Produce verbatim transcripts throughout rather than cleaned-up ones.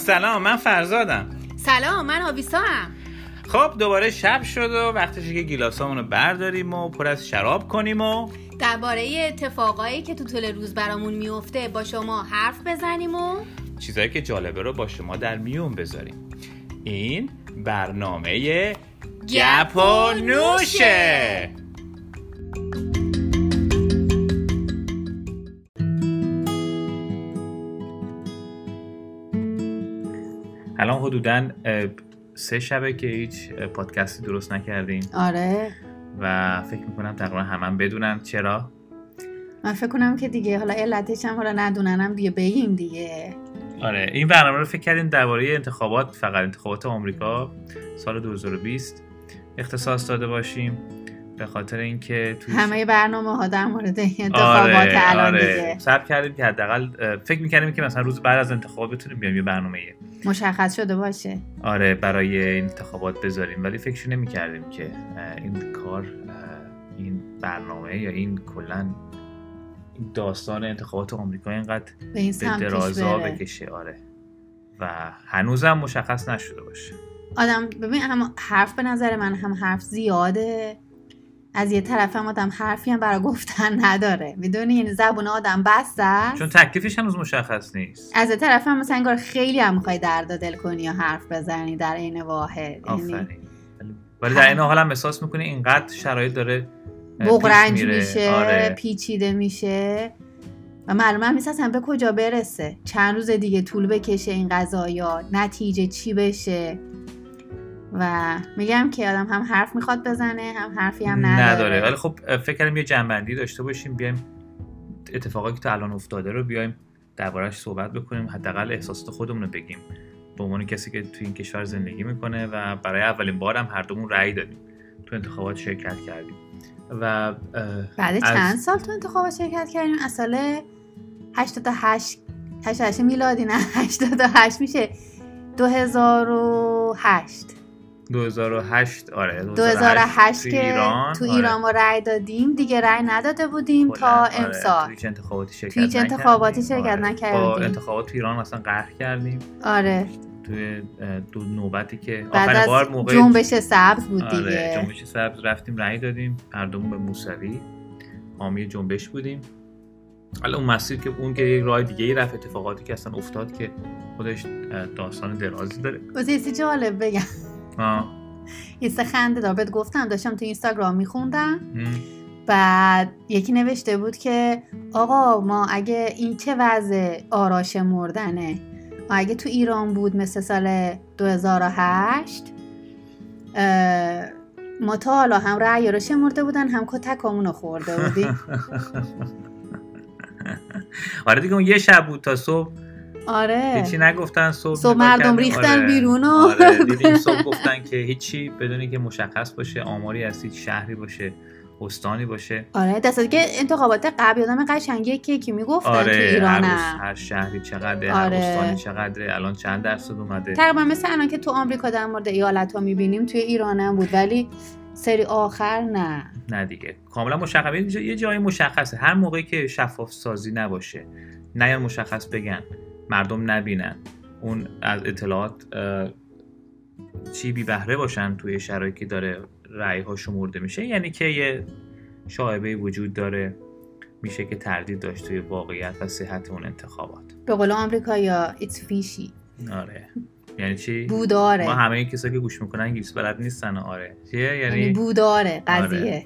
سلام، من فرزادم. سلام، من آویسا هم. خب دوباره شب شد و وقتشه که گیلاسامونو برداریم و پر از شراب کنیم و درباره اتفاقایی که تو طول روز برامون میفته با شما حرف بزنیم و چیزایی که جالبه رو با شما در میون بذاریم. این برنامه گپ و نوشه. الان حدوداً سه شبه که هیچ پادکستی درست نکردیم. آره. و فکر میکنم تقریبا همه هم بدونن چرا. من فکر کنم که دیگه حالا علتش هم حالا ندوننم دیگه بگیم دیگه. آره، این برنامه رو فکر کردیم درباره انتخابات، فقط انتخابات آمریکا سال دو هزار و بیست اختصاص داده باشیم، به خاطر اینکه توش همه برنامه‌ها در مورد انتخابات. آره، الان آره. دیگه صبر کردیم که حداقل فکر می‌کردیم که مثلا روز بعد از انتخابات بتونیم بیام یه برنامه مشخص شده باشه. آره، برای انتخابات بذاریم، ولی فکرش نمی‌کردیم که این کار، این برنامه یا این کلاً داستان انتخابات آمریکا اینقدر به, این به درازا بکشه. آره، و هنوزم مشخص نشده باشه. آدم ببین، هم حرف به نظر من هم حرف زیاده، از یه طرف هم آدم حرفی هم برای گفتن نداره، میدونی، یعنی زبون آدم بسته، چون تکلیفش هنوز مشخص نیست. از یه طرف هم مثلا انگار خیلی هم میخوای درد و دل کنی یا حرف بزنی در عین واحد. آفرین. ولی در عین حال هم احساس میکنی اینقدر شرایط داره بغرنج میشه. آره. پیچیده میشه و معلومه هم نیست اصلا به کجا برسه، چند روز دیگه طول بکشه این قضایا، نتیجه چی بشه. و میگم که آدم هم حرف میخواد بزنه هم حرفی هم نداره. ولی خب فکر کنم یه جنبندی داشته باشیم، بیایم اتفاقایی که تا الان افتاده رو بیایم درباره‌اش صحبت بکنیم، حداقل احساسات خودمون رو بگیم به عنوان کسی که تو این کشور زندگی میکنه و برای اولین بار هم هر دومون رأی دادیم، تو انتخابات شرکت کردیم. و بعد چند سال تو انتخابات شرکت کردیم؟ از سال هشتاد و هشت هشتاد و هشت میلادی، نه هشتاد و هشت میشه دو هزار و هشت دو هزار و هشت. آره، دو هزار و هشت که ایران. تو ایران ما رأی دادیم دیگه، رأی نداده بودیم تا امسال. آره، تو انتخاباتی شرکت نکردیم. تو انتخاباتی شرکت نکردیم. با انتخابات تو ایران اصلا قهر کردیم. آره، توی دو نوبتی که آخرین بار موقع جنبش سبز بود دیگه. آره، جنبش سبز رفتیم رأی دادیم، هر دومون به موسوی حامی جنبش بودیم. حالا اون مسیر که اون که یک راه دیگه‌ای رفت، اتفاقاتی که اصلا افتاد که خودش داستان درازی داره. واسه جالب بگم آه. یه سخنده دار بهت گفتم، داشتم تو اینستاگرام میخوندم، بعد یکی نوشته بود که آقا ما اگه این چه وضع آراش مردنه، ما اگه تو ایران بود مثل سال دو هزار و هشت ما تا حالا هم رعی را شمرده بودن هم کتکامونو خورده بودیم. آره دیگه، اون یه شب بود تا صبح. آره، هیچی نگفتن صبح، صبح مردم ریختن. آره، بیرون. آره، دیدیم صبح گفتن که هیچی، بدونی که مشخص باشه آماری از هیچ شهری باشه، استانی باشه. آره، دسته که انتخابات قبل یادم قشنگیه که یکی میگفتن. آره، تو ایران هر شهری چقدر. آره، هر استانی چقدر، الان چند درصد اومده. تقریبا مثل الان که تو آمریکا در مورد ایالت ها میبینیم، توی ایران هم بود، ولی سری آخر نه نه دیگه کاملا مشخصه، یه جایی مشخصه. هر موقعی که شفاف سازی نباشه، نه یا مشخص بگن، مردم نبینن، اون از اطلاعات چی بی بهره باشن توی شرایطی که داره رأی ها شمرده میشه، یعنی که یه شایبه‌ای وجود داره، میشه که تردید داشت توی واقعیت و صحت اون انتخابات. به قول آمریکایی‌ها it's fishy. آره، یعنی چی؟ بوداره. ما همه این کسایی که گوش میکنن انگلیسی بلد نیستن. آره، چیه؟ یعنی بوداره قضیه. آره.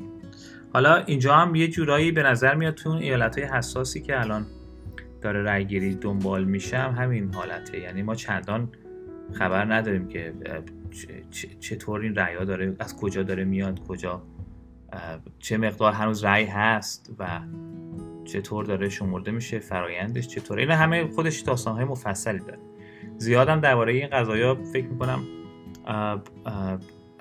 حالا اینجا هم یه جورایی به نظر میاد تو ایالت‌های حساسی که الان داره رای گیری دنبال میشم همین حالته، یعنی ما چندان خبر نداریم که چطور این رأی ها داره، از کجا داره میاد، کجا، چه مقدار هنوز رأی هست و چطور داره شمرده میشه، فرایندش چطوره. این همه خودش داستان های مفصلی داره. زیادم درباره این قضایا فکر میکنم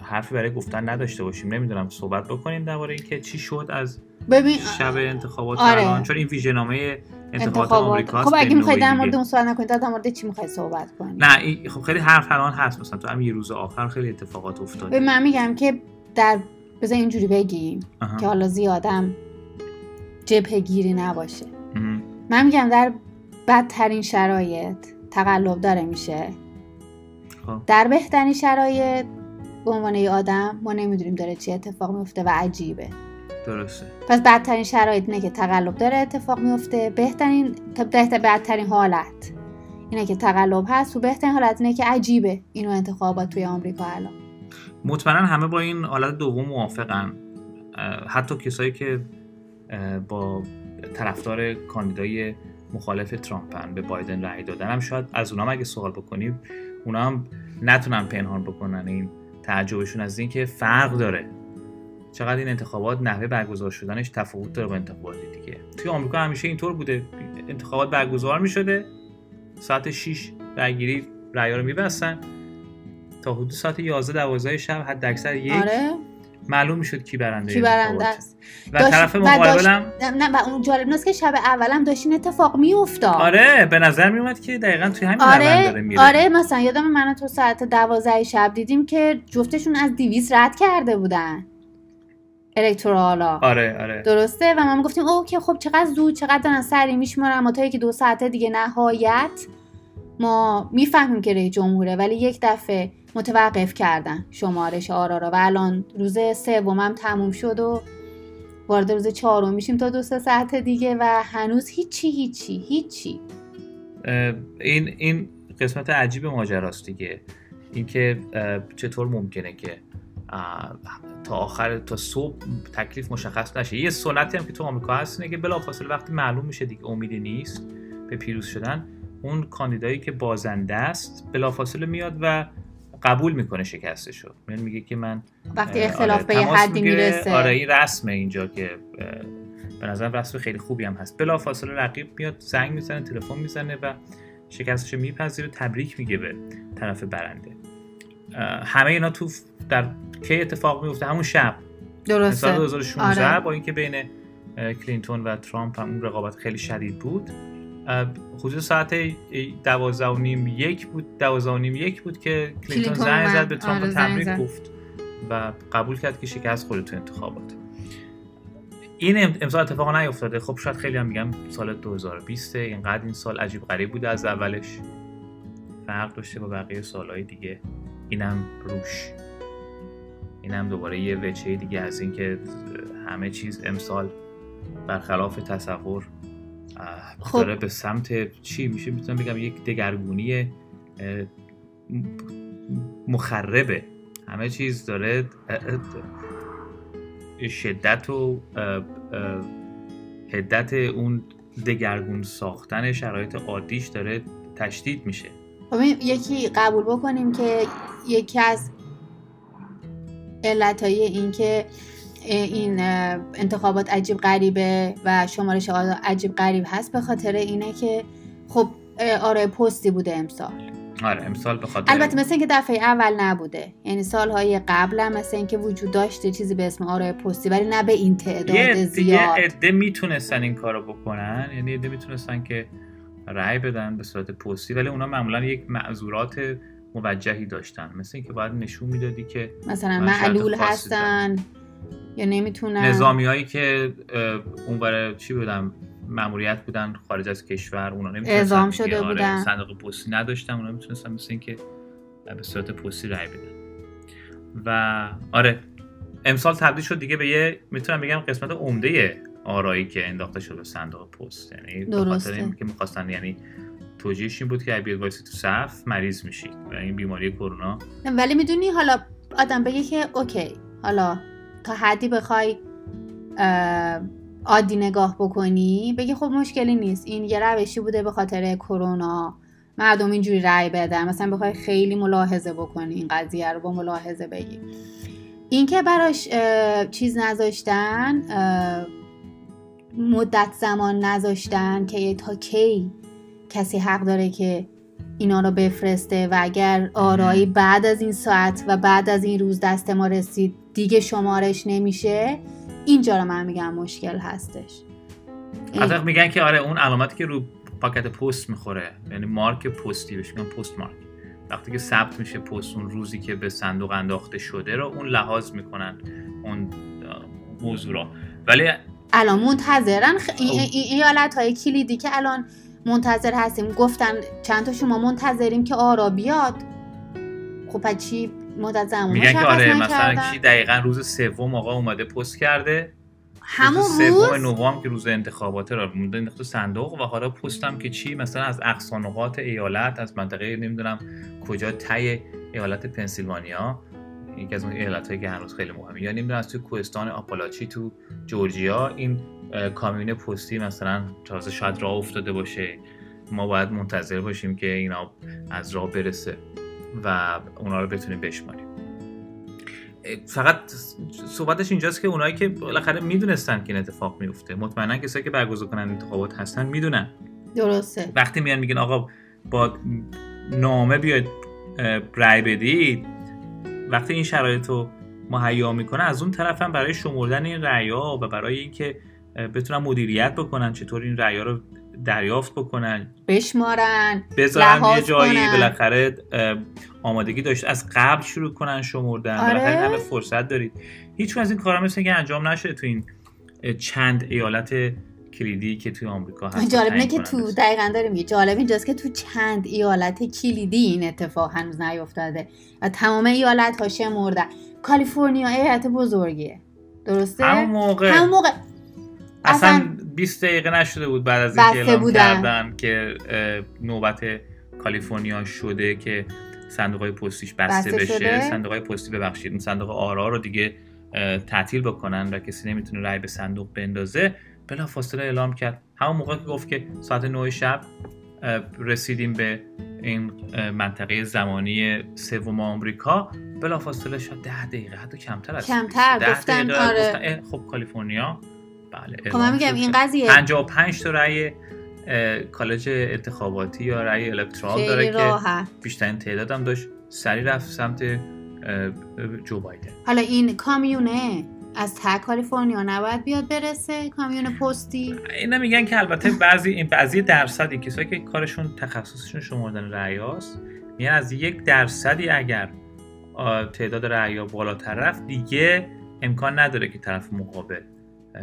حرفی برای گفتن نداشته باشیم. نمیدونم صحبت بکنیم درباره این که چی شد از ببین شب انتخابات. آره، الان چون این ویژه‌نامه انتخابات آمریکا است. خب اگه می‌خواید در مورد اون صحبت نکنید، در مورد چی می‌خواید صحبت کنید؟ نه خب خیلی حرف الان هست، مثلا تو هم یه روز آخر خیلی اتفاقات افتاده. من میگم که در بذار اینجوری بگیم که حالا زیادم جبهه‌گیری نباشه. اه. من میگم در بدترین شرایط تقلب داره میشه. آه. در بهترین شرایط به عنوان یه آدم ما نمیدونیم داره چی اتفاق میفته و عجیبه. درسته. پس بدترین شرایط اینه که تقلب داره اتفاق میفته. بهترین تبدیل بدترین حالت اینه که تقلب هست و بهترین حالت اینه که عجیبه. اینو انتخابات توی آمریکا الان. مطمئنا همه با این حالت دوم موافقن. حتی کسایی که با طرفدار کاندیدای مخالف ترامپن به بایدن رأی دادن هم شاید از اونام اگه سوال بکنیم اونا هم نتونن پنهان بکنن این تعجبشون از این که فرق داره چقدر این انتخابات نحوه برگزار شدنش تفاوت داره با انتخابات دیگه. توی آمریکا همیشه اینطور بوده، انتخابات برگزار می‌شده، ساعت شش رأیگیری رأی‌ها رو می‌بستن تا حدود ساعت یازده دوازده شب حداکثر یک آره. معلوم میشد کی برنده کی برنده است و داشت... طرف مقابلم داشت... نه و اون جالب نیست که شب اولام داشین اتفاق میافتاد. آره به نظر میومد که دقیقاً توی همین روند آره... داره میره. آره مثلا یادم من تو ساعت دوازده شب دیدیم که جفتشون از دویست رد کرده بودن الکترالا. آره آره درسته. و ما میگفتیم اوه که خب چقدر زود چقدر دارن سری میشمارن، ما تا یکی دو ساعته دیگه نهایت ما میفهمیم که رئیس جمهوره، ولی یک دفعه متوقف کردن شمارش آرا را و الان روز سوم هم تموم شد و وارد روز چهارم میشیم تا دو سه ساعت دیگه و هنوز هیچی هیچی هیچی. این این قسمت عجیب ماجراست دیگه، اینکه چطور ممکنه که تا آخر تا صبح تکلیف مشخص نشه. یه سنتی هم که تو آمریکا هست اینه که بلافاصله وقتی معلوم میشه دیگه امیدی نیست به پیروز شدن، اون کاندیدایی که بازنده است بلافاصله میاد و قبول میکنه شکستشو. من میگه که من وقتی اختلاف آره به یه حدی میرسه آره این رسمه اینجا که به نظر رسم خیلی خوبی هم هست، بلافاصله رقیب میاد زنگ میزنه تلفن میزنه و شکستشو میپذیره، تبریک میگه به طرف برنده. همه اینا تو در کی اتفاق میفته؟ همون شب. درسته. سال دو هزار و شانزده آره. با اینکه بین کلینتون و ترامپ هم رقابت خیلی شدید بود، حدود ساعت دوازده و نیم یک بود دوازده و نیم یک بود که کلینتون زنگ زد به ترامپ آره تبریک گفت و قبول کرد که شکست خورد تو انتخابات. این امسال اتفاق نیفتاده. خب شاید خیلی هم میگم سال دو هزار و بیست اینقدر این سال عجیب غریب بوده از اولش فرق داشته با بقیه سالهای دیگه. اینم روش اینم دوباره یه وجهه دیگه از این که همه چیز امسال برخلاف تصور خب. داره به سمت چی میشه میتونم بگم یک دگرگونی مخربه. همه چیز داره شدت و حدت اون دگرگون ساختن شرایط عادیش داره تشدید میشه. خب یکی قبول بکنیم که یکی از علتای این که این انتخابات عجیب غریبه و شمارش عجیب غریب هست به خاطر اینه که خب آرای پستی بوده امسال. آره امسال به خاطر البته مثل اینکه دفعه اول نبوده، یعنی سالهای قبل هم مثل اینکه وجود داشته چیزی به اسم آرای پستی ولی نه به این تعداد زیاد. یه عده میتونستن این کارو بکنن، یعنی عده میتونستن که رأی بدن به صورت پستی ولی اونا معمولا یک معذورات موجهی داشتن، مثل اینکه باید نشون میدادی که مثلا معلول هستن یا نمیتونن. نظامیایی که اونور چی بودن ماموریت بودن خارج از کشور اونا نمیتونن اعزام شده آره بودن، صندوق پستی نداشتن، اونا میتونستن مثل اینکه به صورت پستی رأی بدن. و آره امسال تبدیل شد دیگه به یه میتونم بگم قسمت عمده آرایی که انداخته شده صندوق پست، یعنی به خاطر اینکه می‌خواستن یعنی توجیهش این بود که اگه بیاید وایسی تو صف مریض میشید و این بیماری کرونا. ولی میدونی حالا آدم بگه که اوکی حالا تا حدی بخوای عادی نگاه بکنی بگه خب مشکلی نیست، این یه روشی بوده به خاطر کرونا مردم اینجوری رأی بدن، مثلا بخوای خیلی ملاحظه بکنی این قضیه رو با ملاحظه بگی. این که براش چیز نذاشتن مدت زمان نذاشتن که تا کی کسی حق داره که اینا رو بفرسته و اگر آرایی بعد از این ساعت و بعد از این روز دست ما رسید دیگه شمارش نمیشه، اینجا رو من میگم مشکل هستش. حتی میگن که آره اون علامتی که رو پاکت پست میخوره یعنی مارک پستی بهش میگن پست مارک، وقتی که ثبت میشه پست اون روزی که به صندوق انداخته شده رو اون لحاظ میکنن اون موضوع رو. ولی الان منتظرن خ... ایالت های کلیدی که الان منتظر هستیم. گفتن چند تا شما منتظریم که آرا بیاد. خب چی مدت زمان میگن که آره مثلا کی دقیقاً روز سوم آقا اومده پست کرده، همون روز سوم نوامبر که روز انتخابات را مونده انداخت صندوق و حالا پستم که چی مثلا از اقصانقاط ایالت، از منطقه نمیدونم کجا تای ایالت پنسیلوانیا، یکی از اون ایالتایی که هنوز خیلی مهمه، یا نمیدونم از توی کوهستان آپالاچی تو جورجیا این کامیون پستی مثلا تازه شاید راه افتاده باشه، ما باید منتظر باشیم که اینا از راه برسه و اونا رو بتونیم بشماریم. فقط صحبتش اینجاست که اونایی که بالاخره میدونستن که این اتفاق میفته، مطمئنا کسایی که برگزار کنن انتخابات هستن میدونن، درسته، وقتی میان میگن آقا با نامه بیاید رای بدید، وقتی این شرایط رو مهیا میکنه از اون طرف هم برای شمردن این رأی‌ها و برای اینکه بتونن مدیریت بکنن چطور این رأی‌ها رو دریافت بکنن، بشمارن، بذارن یه جایی، بالاخره آمادگی داشت از قبل شروع کنن شمردن. آره. بالاخره همه فرصت دارید. هیچ از این کارا مثل که انجام نشده تو این چند ایالت کلیدی که توی آمریکا هست. جالب اینه که تو دقیقاً داریم میگه، جالب اینجاست که تو چند ایالت کلیدی این اتفاق هنوز نیافتاده و تمام ایالت‌ها شمردن. کالیفرنیا ایالت بزرگیه، درسته؟ همون موقع همون موقع اصلا, اصلا بیست دقیقه نشده بود بعد از اینکه اعلام کردن که نوبت کالیفرنیا شده که صندوق‌های پستیش بسته, بسته بشه، صندوق‌های پستی ببخشید، صندوق آرا رو دیگه تعطیل بکنن و کسی نمیتونه رای به صندوق بندازه، بلافاصله اعلام کرد. همون موقع که گفت که ساعت نه شب رسیدیم به این منطقه زمانی سوم آمریکا، بلافاصله شد ده دقیقه حتی کمتر از کمتر گفتن. آره خب کالیفرنیا، بله خب من میگم این قضیه پنجاه و پنج تا رأی کالج انتخاباتی یا رأی الکترال داره راحت. که بیشترین تعداد هم داشت، سری رفت سمت جو بایدن. حالا این کامیونه از تا کالیفرنیا نباید بیاد برسه، کامیون پستی. اینا میگن که البته بعضی این بعضی درصدی کسایی که کارشون تخصصشون شمردن رأیاست، میگن از یک درصدی اگر تعداد رأی‌ها بالاتر رفت دیگه امکان نداره که طرف مقابل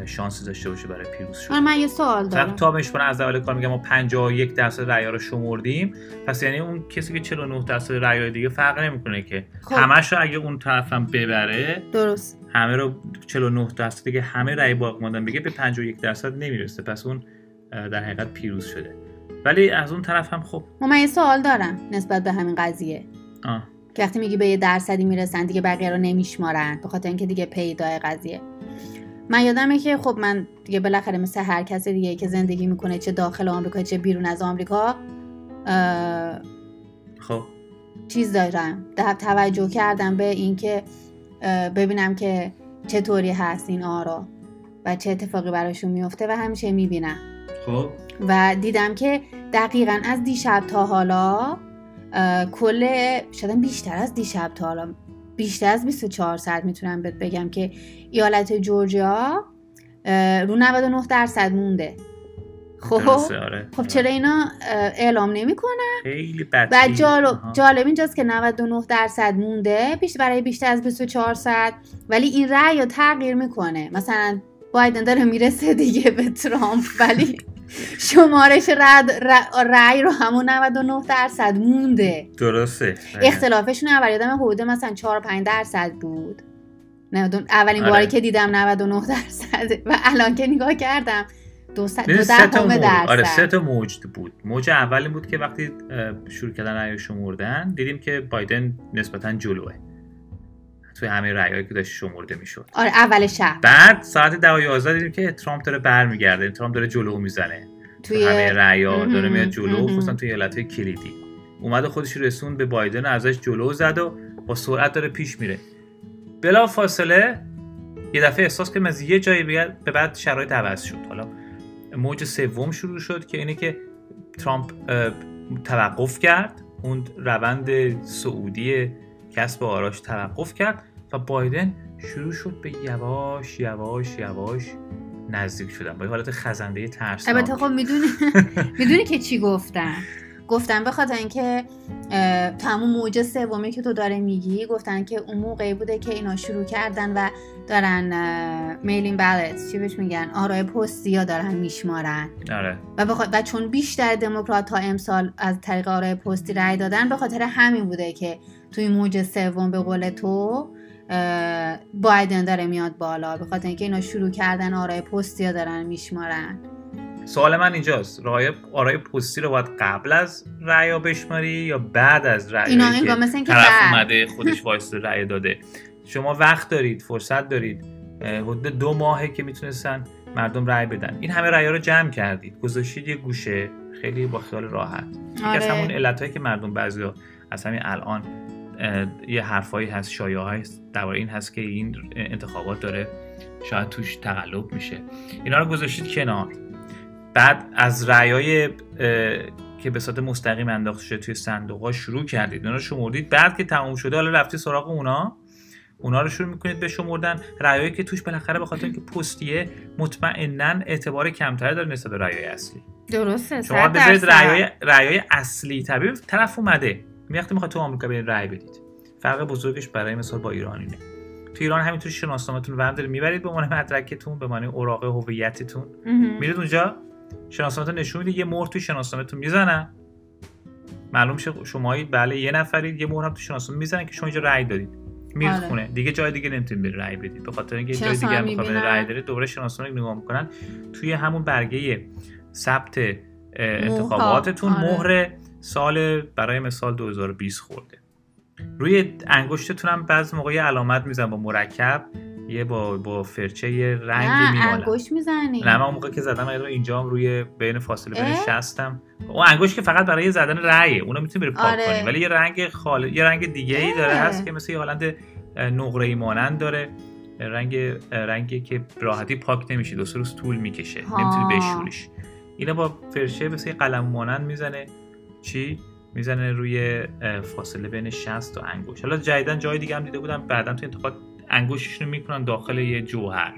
شانسی داشته باشه برای پیروز شدن. من یه سوال دارم. تا بهش از اول کار میگم ما پنجاه و یک درصد رأی‌ها رو شمردیم، پس یعنی اون کسی که چهل و نه درصد رأی‌های دیگه فرق نمیکنه که خب. همش رو اگه اون طرفم ببره، درست، همه رو چهل و نه درصد دیگه همه رأی باقی موندن بگه به پنجاه و یک درصد نمیرسه، پس اون در حقیقت پیروز شده. ولی از اون طرف هم خب من یه سوال دارم نسبت به همین قضیه. آه. که وقتی میگی به یه درصدی میرسن دیگه بقیه رو نمیشمارن به خاطر اینکه دیگه پیدای قضیه. من یادمه که خب من دیگه بالاخره مثل هر کس دیگه که زندگی میکنه چه داخل آمریکا چه بیرون از آمریکا خب چیز دارم، ده توجه کردم به اینکه ببینم که چطوری هست این آرا و چه اتفاقی براشون میفته و همیشه میبینم. خب و دیدم که دقیقاً از دیشب تا حالا کل شدن بیشتر از دیشب تا حالا بیشتر از بیست و چهار ساعت میتونم بهت بگم که ایالت جورجیا رو نود و نه درصد مونده. خب خب چرا اینا اعلام نمیکنن؟ خیلی بد. و جالب جالب اینجاست که نود و نه درصد مونده پیش برای بیشتر از بیست و چهار ساعت، ولی این رأیو تغییر میکنه. مثلا بایدن داره میرسه دیگه به ترامپ، ولی شمارش رأی رو همون نود و نه درصد مونده. درسته. اختلافشون اول یادم حدود مثلا چهار پنج درصد بود. اولین باری که دیدم نود و نه درصد و الان که نگاه کردم دو سه تا درصد. آره سه تا موج بود. موج اولین بود که وقتی شروع کردن رأی شمردن دیدیم که بایدن نسبتاً جلوه. توی همه رأیایی که داشت شمرده میشد. آره اول شب. بعد ساعت ده و یازده دیدیم که ترامپ داره برمیگرده، ترامپ داره جلو میزنه. توی تو همه رأیا داره میاد جلو، خصوصا توی ایالت‌های کلیدی. اومد خودش رسون به بایدن، ازش جلو زد و با سرعت داره پیش میره. بلا فاصله یه دفعه احساس کردم از یه جایی به بعد شرایط عوض شد. حالا موج سوم شروع شد که اینه که ترامپ توقف کرد، اون روند سعودی کسب آراش توقف کرد و بایدن شروع شد به یواش یواش یواش نزدیک شدن با یه حالت خزنده ترسناک. البته خب میدونی میدونی که چی گفتن گفتن به خاطر اینکه تموم موج سومی که تو داره میگی، گفتن که اون موقعی بوده که اینا شروع کردن و دارن میلین بالتس چی بهش میگن، آرای پستی دارن میشمارن. آره. و بخاطر و چون بیشتر دموکرات ها امسال از طریق آرای پستی رای دادن، به خاطر همین بوده که توی موج سوم به قول تو بایدن داره میاد بالا، به خاطر اینکه اینا شروع کردن آرای پستی دارن میشمارن. سوال من اینجاست، آرای پستی رو باید قبل از رأی بشماری یا بعد از رأی؟ اینا اینگاه مثل اینکه طرف اومده خودش وایسته رأی داده. شما وقت دارید، فرصت دارید، حدود دو ماهه که میتونستن مردم رأی بدن. این همه رأی‌ها رو جمع کردید، گذاشتید یه گوشه خیلی با خیال راحت. یکی آره. از همون علتایی که مردم بعضیا از همین الان یه حرفایی هست، شایعه‌ای هست درباره این هست که این انتخابات داره شاید توش تقلب میشه. اینا رو گذاشتید کنار. بعد از رأیای که به صورت مستقیم انداخته شده توی صندوق‌ها شروع کردید، اونا رو شمردید، بعد که تموم شده حالا رفتید سراغ اونا، اونا رو شروع میکنید به شمردن. رأیایی که توش بالاخره به خاطر اینکه پستیه مطمئناً اعتبار کمتری داره نسبت به رأیای اصلی. درسته. شما بذارید رأیای رأیای اصلی طبیعی طرف اومده. وقتی میخواد تو آمریکا برید رأی بدید. فرق بزرگش برای مثال با ایران اینه. تو ایران همینطور شناسنامه‌تون رو برمی‌دارید، میبرید به عنوان مدرکتون، به معنی اوراق هویتتون. میرید اونجا شناسنامه‌تون نشون میده، یه مهر تو شناسنامه‌تون میزنن، معلوم شه شماید، بله یه نفرید، یه مهر هم تو شناسنامه میزنن که شما اینجا رأی دادید. میرید آره. خونه دیگه، جای دیگه نمیتونید برید رأی بدید، به خاطر اینکه جای دیگه هم میخواد رأی بده، دوباره شناسنامه نگاه میکنن، توی همون برگه ثبت انتخاباتتون آره. مهر سال برای مثال دو هزار و بیست خورده. روی انگشتتون هم بعضی موقع علامت میزنن با مرکب، یه با با فرچه یه رنگی میمالم. انگوش میزنی؟ نه، من اون موقع که زدم اینجا هم روی بین فاصله بین شستم. اون انگوش که فقط برای زدن رأیه، اونو میتونی بری پاک آره. کنی، ولی یه رنگ خال یه رنگ دیگه ای داره هست که مثل یه حالت نقره‌ای مانند داره، رنگ رنگی که راحتی پاک نمیشه، دو سه روز طول میکشه، نمیتونی بشوریش. اینو با فرچه مثل قلم مانند میزنه، چی میزنه روی فاصله بین شست تا انگوش. حالا جدیدن جای دیگه هم دیده بودم، بعداً تو انتخابات انگوششون رو میکنن داخل یه جوهر.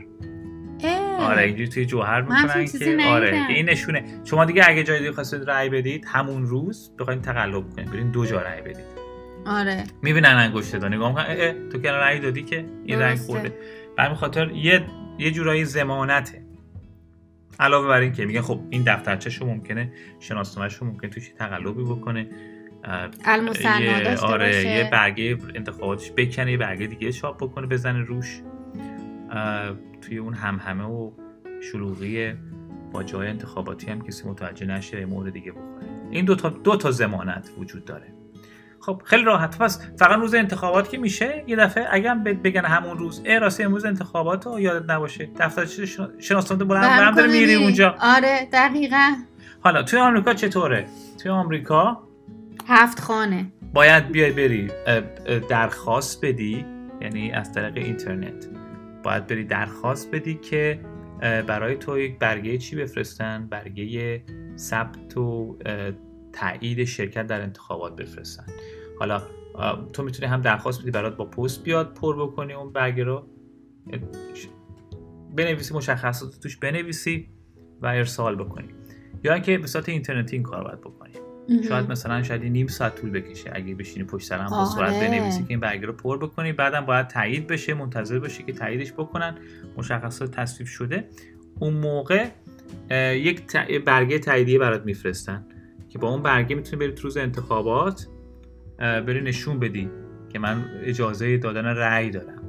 آره اینجوری توی جوهر میکنن که آره این نشونه. شما دیگه اگه جای دیگه خواستید رأی بدید، همون روز بخواید تقلب کنید، برید دو جا رأی بدید. آره میبینن انگشت دادن، نگاه میکنن تو که رأی دادی که این رنگ خورده. برای خاطر یه یه جورایی ضمانته. علاوه بر این که میگن خب این دفترچه‌ش ممکنه، شناسنامه‌ش ممکنه توش تقلبی بکنه. المصنادش آره باشه. یه برگه انتخاباتش بکنه، یه برگه دیگه چاپ بکنه بزنه روش، توی اون همهمه و شلوغی با جای انتخاباتی هم کسی متوجه نشه، یه مورد دیگه بخوره. این دو تا دو تا ضمانت وجود داره. خب خیلی راحت. پس فقط روز انتخابات که میشه یه دفعه اگه هم بگن همون روز ای راستی امروز انتخابات رو یادت نباشه، دفترچه شناسنامه بلند بلند میری اونجا. آره دقیقاً. حالا توی آمریکا چطوره؟ توی آمریکا هفت خانه باید بیای بری درخواست بدی، یعنی از طریق اینترنت باید بری درخواست بدی که برای تو یک برگه چی بفرستن، برگه ثبت و تایید شرکت در انتخابات بفرستن. حالا تو میتونی هم درخواست بدی برات با پست بیاد پر بکنی اون برگه رو، بنویسی مشخصات توش بنویسی و ارسال بکنی، یا اینکه به صورت اینترنتی این کار باید بکنی. شاید مثلا شاید نیم ساعت طول بکشه اگه بشینی پشت سر هم با سرعت بنویسی که این برگه رو پر بکنی، بعدم باید تایید بشه، منتظر باشی که تاییدش بکنن، مشخصات تصویب شده، اون موقع یک ت... برگه تاییدیه برات میفرستن که با اون برگه میتونی بری تو روز انتخابات بری نشون بدی که من اجازه دادن رأی دارم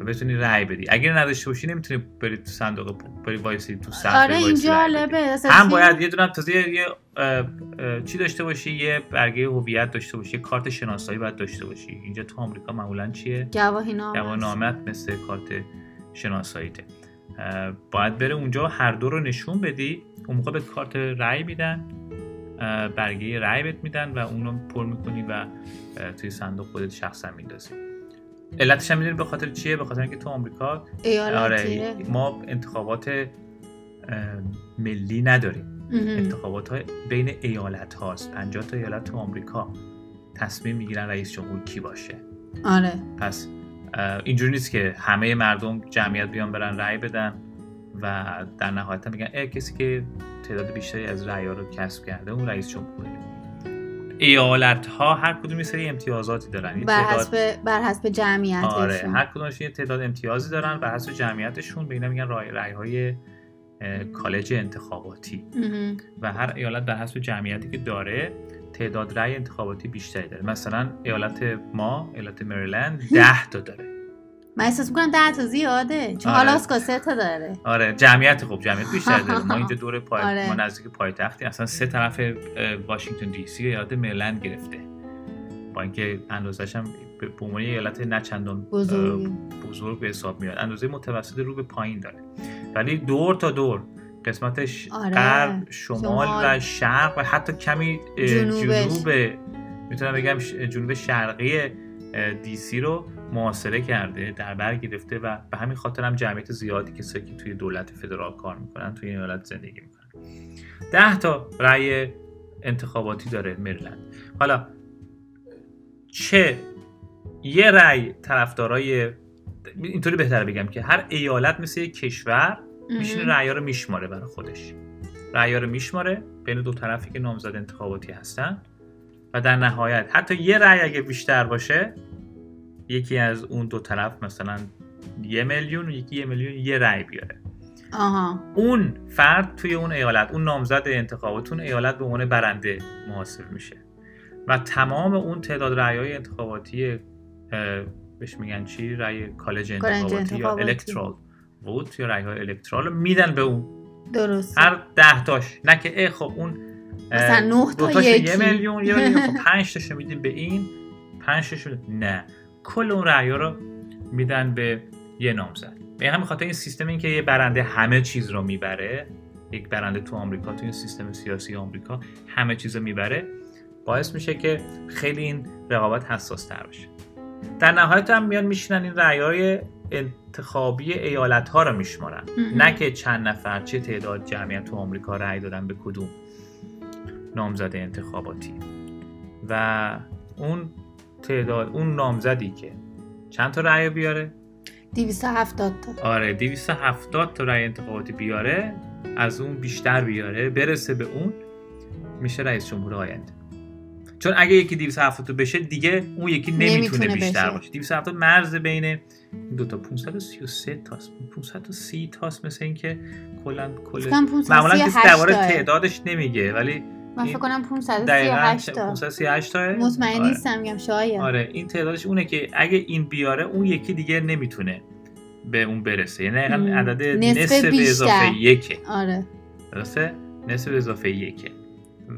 و بتونی رأی بدی. اگر نداشته باشی نمیتونی بری تو صندوق بری وایسی تو صف. آره این جالبه. هم باید یه دونه تازه یه اه، اه، چی داشته باشی، یه برگه هویت داشته باشی، یه کارت شناسایی باید داشته باشی. اینجا تو آمریکا معمولا چیه؟ گواهی نامه. گواهی نامه مثل کارت شناساییته. باید بره اونجا هر دو رو نشون بدی، اون موقع به کارت رأی میدن، برگه رأی بهت میدن و اونو پر میکنی و توی صندوق خودت شخصا میندازی. علتش هم میدونی به خاطر چیه؟ به خاطر اینکه تو آمریکا آره ما انتخابات ملی نداریم. انتخابات های بین ایالت هاست، پنجاه تا ایالت تو آمریکا تصمیم میگیرن رئیس جمهور کی باشه. آره پس اینجوری نیست که همه مردم جمعیت بیان برن رأی بدن و در نهایت میگن کسی که تعداد بیشتری از رأی‌ها رو کسب کرده اون رئیس جمهوره. ایالت ها هر کدوم یه سری امتیازاتی دارن بر حسب تعداد... بر حسب جمعیتشون. آره هر کدومش یه تعداد امتیازی دارن بر حسب جمعیتشون، به اینا میگن رای رای‌های کالج انتخاباتی مم. و هر ایالت بر حسب جمعیتی که داره تعداد رای انتخاباتی بیشتری داره. مثلا ایالت ما، ایالت مریلند ده تا داره. من احساس میکنم ده تا زیاده چون آلاسکا سه تا داره. آره جمعیت خوب جمعیت بیشتر داره. ما اینجا دور پای آره. ما نزدیک پایتختی، اصلا سه طرف واشنگتن دی سی ایالت مریلند گرفته، با اینکه اندازش هم به عنوان ایالت نه چندان بزرگ. بزرگ به حساب میاد، اندازه متوسط رو به پایین داره، ولی دور تا دور قسمتش غرب آره. شمال, شمال و شرق و حتی کمی جنوب، میتونم بگم جنوب شرقی دی سی رو محاصره کرده، در بر گرفته و به همین خاطر هم جمعیت زیادی کسایی که توی دولت فدرال کار میکنن توی این ایالت زندگی میکنن. ده تا رأی انتخاباتی داره مریلند. حالا چه یه رأی طرفدارای، اینطوری بهتر بگم که هر ایالت مثل یک کشور میشینه رأی‌ها رو میشماره برای خودش، رأی‌ها رو میشماره بین دو طرفی که نامزد انتخاباتی هستن و در نهایت حتی یه رأی اگه بیشتر باشه یکی از اون دو طرف مثلا یه میلیون و یکی یه میلیون یه رأی بیاره، آها اون فرد توی اون ایالت، اون نامزد انتخاباتون ایالت به عنوان برنده محاسب میشه و تمام اون تعداد رأی‌های انتخاباتی بهش میگن چی؟ رأی کالج انتخاباتی, انتخاباتی یا الکترال ووت یا رأی‌های الکترال رو میدن به اون. درست. هر ده تاش، نه که ای خب اون مثلا نه تا یه میلیون یه میلیون خب پنج تاشو میدیم به این، پنج تاشو نه، کل اون رأی‌ها رو میدن به یه نامزد. به همین خاطر این سیستم، این که یه برنده همه چیز رو میبره، یک برنده تو آمریکا تو این سیستم سیاسی آمریکا همه چیز رو میبره، باعث میشه که خیلی این رقابت حساس‌تر بشه. در نهایت هم میان میشینن این رأی‌های انتخابی ایالت‌ها رو میشمارن، نه که چند نفر چه تعداد جمعیت تو آمریکا رأی دادن به کدوم نامزد انتخاباتی. و اون تعداد اون نامزدی که چند تا رأی بیاره، دویست و هفتاد تا، آره دویست و هفتاد تا رأی انتخاباتی بیاره، از اون بیشتر بیاره برسه به اون، میشه رئیس جمهور آینده. چون اگه یکی دویست و هفتاد بشه دیگه اون یکی نمیتونه, نمیتونه بیشتر باشه. دویست و هفتاد مرز بین دو تا پانصد و سی و سه تاست، پانصد و سی تاست، مثل این که کلا کل معمولا کسی درباره تعدادش نمیگه، ولی من فکر کنم پانصد و سی و هشت تا پانصد و سی و هشت تا مطمئن نیستم، آره. میگم شاید آره این تعدادش اونه که اگه این بیاره اون یکی دیگه نمیتونه به اون برسه، یعنی دقیقاً عدد نصف به اضافه یک. آره درسته، نصف به اضافه یک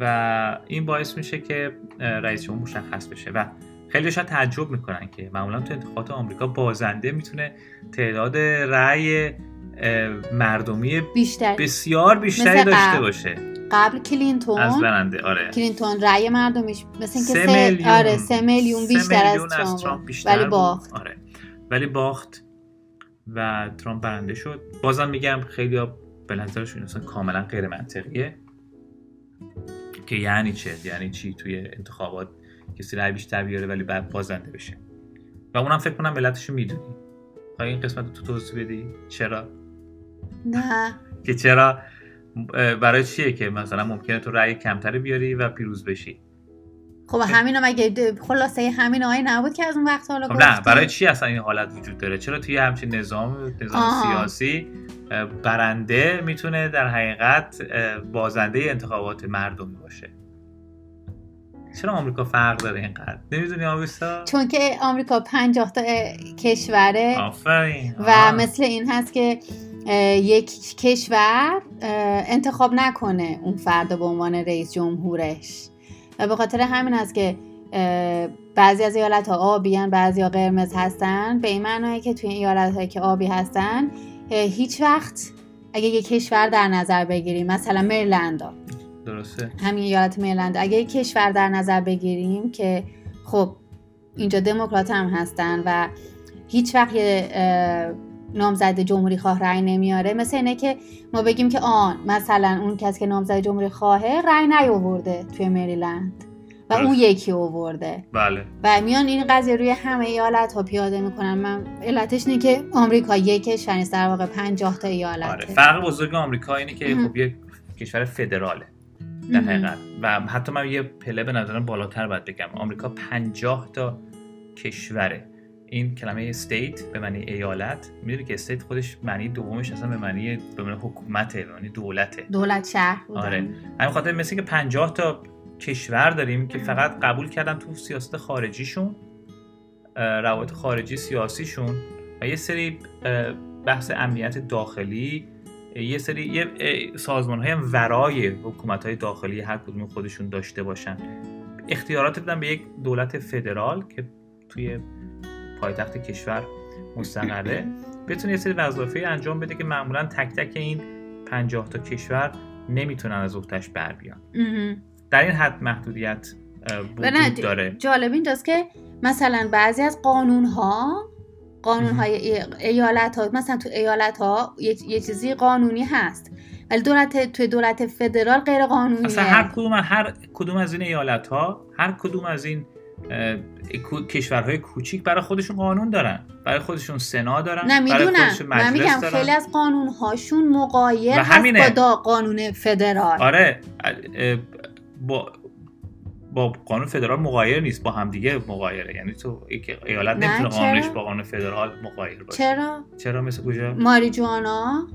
و این باعث میشه که رئیس جمهور مشخص بشه و خیلی‌ها تعجب میکنن که معمولا تو انتخابات آمریکا بازنده میتونه تعداد رأی مردمی بیشتر. بسیار بیشتری داشته باشه. قبل کلینتون از برنده آره کلینتون رأی مردمیش مثل اینکه سه میلیون آره سه میلیون بیشتر از ترامپ, ترامپ بیشتر ولی باخت. آره ولی باخت و ترامپ برنده شد. بازم میگم خیلی‌ها به نظرشون اصلا کاملا غیر منطقیه که یعنی چه؟ یعنی چی توی انتخابات کسی رای بیشتر بیاره ولی بعد بازنده بشه؟ و اونم فکر کنم علتشو میدونی. آیا این قسمت تو توضیح بدی؟ چرا؟ نه. که چرا برای چیه که مثلا ممکنه تو رای کمتر بیاری و پیروز بشی؟ خب همین هم اگه خلاصه همین آیه نبود که از اون وقت حالا گفتیم. نه برای چی اصلا این حالت وجود داره؟ چرا توی همچین نظام نظام آه. سیاسی برنده میتونه در حقیقت بازنده انتخابات مردمی باشه؟ چرا آمریکا فرق داره اینقدر؟ نمیدونی آویستا؟ چون که آمریکا پنجاه تا کشوره. آفرین. آه. و مثل این هست که یک کشور انتخاب نکنه اون فرد به عنوان رئیس جمهورش. و به خاطر همین است که بعضی از ایالت ها آبی هستن، بعضی ها قرمز هستن، به این معنیه که توی ایالت هایی که آبی هستن هیچ وقت اگه یک کشور در نظر بگیریم، مثلا مریلند ها، درسته همین ایالت مریلند، اگه یک کشور در نظر بگیریم که خب اینجا دموکرات هم هستن و هیچ وقت نامزد جمهوری خواه رأی نمیاره، مثل اینه که ما بگیم که آن مثلا اون کس که نامزد جمهوری خواهه رأی نیاورده توی مریلند و بله. اون یکی آورده بله. و میان این قضیه روی همه ایالت ها پیاده میکنن. من علتش اینه که آمریکا یک کشور نیست، در واقع پنجاه تا ایالته. آره. فرق بزرگ آمریکا اینه که خب یک کشور فدراله در حقیقت. و حتی من یه پله به نظرم بالاتر باید بگم، آمریکا پنجاه تا کشوره. این کلمه استیت به معنی ایالت، میدونی که استیت خودش معنی دومش اصلا به معنی به معنی حکومته، به معنی دولته، دولت شهر بودن. آره، همین خاطر مثل که پنجاه تا کشور داریم که فقط قبول کردن تو سیاست خارجیشون، روابط خارجی سیاسیشون و یه سری بحث امنیت داخلی، یه سری یه سازمان‌های هم ورای حکومت‌های داخلی هر کدوم خودشون داشته باشن. اختیارات بدن به یک دولت فدرال که توی پایتخت کشور مستقره بتونه یه سری وظایفی انجام بده که معمولاً تک تک این پنجاه تا کشور نمیتونن از عهده‌اش بر بیان. در این حد محدودیت وجود داره. جالب اینجاست که مثلا بعضی از قانون‌ها قانون‌های ایالت ها، مثلا تو ایالت ها یه،, یه چیزی قانونی هست ولی دولت تو دولت فدرال غیر قانونیه. اصلا هر کدوم هر کدوم از این ایالت ها، هر کدوم از این کشورهای کوچیک برای خودشون قانون دارن، برای خودشون سنا دارن، نه میدونم من میگم خیلی از قانون‌هاشون مغایر هست با قانون فدرال. آره با با قانون فدرال مغایر نیست، با هم دیگه مغایره. یعنی تو ایالت نمیتونه قانونش با قانون فدرال مغایر باشه. چرا؟ چرا مثل کجا؟ ماریجوانا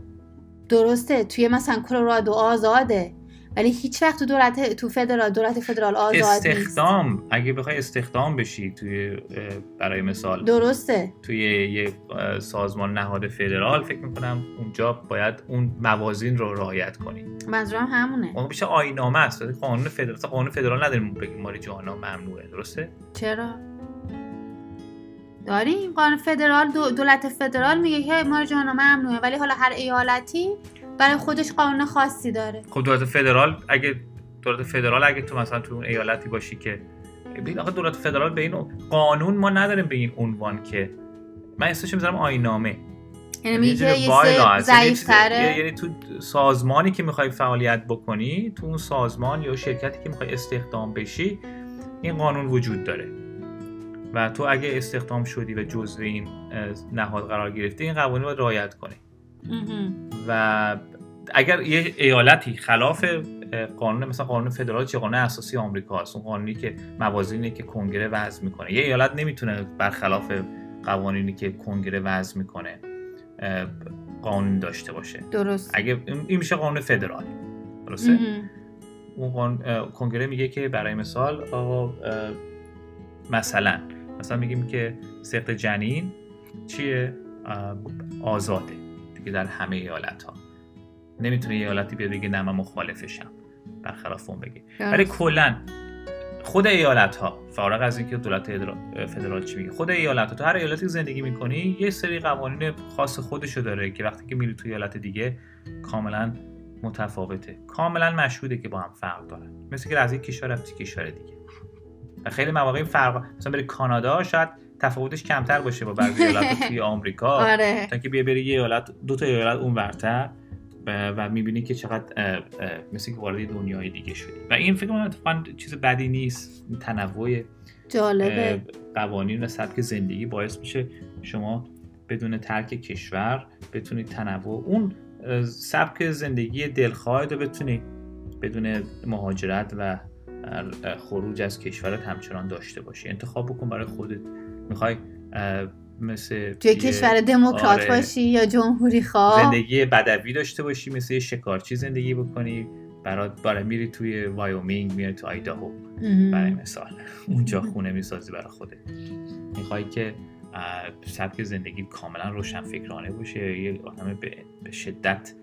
درسته توی مثلا کلرادو آزاده ولی هیچ وقت تو دولت تو فدرال دولت فدرال آزاد استخدام. نیست. استخدام اگه بخوای استخدام بشی توی برای مثال درسته توی یه سازمان نهاد فدرال فکر می‌کنم اونجا باید اون موازین رو رعایت کنی. منظورم همونه. اون میشه آیین‌نامه است. قانون فدرال قانون فدرال نداریم بگیم ماریجوانا ممنوعه. درسته؟ چرا؟ داریم قانون فدرال دو دولت فدرال میگه که ماریجوانا ممنوعه ولی حالا هر ایالتی برای خودش قانون خاصی داره. خب دولت فدرال اگه دولت فدرال اگه تو مثلا تو اون ایالتی باشی که ببین آخه دولت فدرال به این قانون ما نداریم به این عنوان که من اسمش میذارم آیین‌نامه. یعنی میگه یه ضعیف‌تره، یعنی تو سازمانی که می‌خوای فعالیت بکنی، تو اون سازمان یا شرکتی که می‌خوای استخدام بشی، این قانون وجود داره. و تو اگه استخدام شدی و جزء این نهاد قرار گرفتی، این قوانین رو رعایت کنی. و اگر یه ایالتی خلاف قانون مثلا قانون فدرال چه قانون اساسی آمریکا است، اون قانونی که موازینی که کنگره وضع میکنه، یه ایالت نمیتونه برخلاف قوانینی که کنگره وضع میکنه قانون داشته باشه. درست. اگه این میشه قانون فدرال. درسته. اون قانون کنگره میگه که برای مثال آقا مثلا مثلا میگیم که سقط جنین چیه آزاده در همه ایالت ها. نمیتونه یه ایالتی بیاد بگه نه من مخالفشم برخلاف اون بگه. ولی کلا خود ایالت ها فارغ از اینکه دولت فدرال چی میگه، خود ایالت ها تو هر ایالتی که زندگی میکنی یه سری قوانین خاص خودشو داره که وقتی که میری تو ایالت دیگه کاملا متفاوته، کاملا مشهوده که با هم فرق دارن، مثل که از یک کشور رفتی کشور دیگه. و خیلی مواقع فرق مثلا بری کانادا شاید تفاوتش کمتر باشه با بعضی ایالت توی آمریکا. آره. تا که بیا بری یه ایالت دو تا ایالت اونورتر و میبینی که چقدر مثل که وارد دنیای دیگه شدی. و این فکر من اتفاقا چیز بدی نیست. تنوع جالبه قوانین و سبک زندگی باعث میشه شما بدون ترک کشور بتونید تنوع اون سبک زندگی دلخواهت رو بتونید بدون مهاجرت و خروج از کشورت همچنان داشته باشی. انتخاب بکن برای خودت میخوای مثل توی کشور دموکرات آره باشی یا جمهوری خواه، زندگی بدوی داشته باشی مثل یه شکارچی زندگی بکنی، برات برای میری توی وایومینگ، میری تو آیداهو برای مثال اونجا خونه میسازی برای خودت. میخوای که سبک زندگی کاملا روشنفکرانه باشه، یه آدم به شدت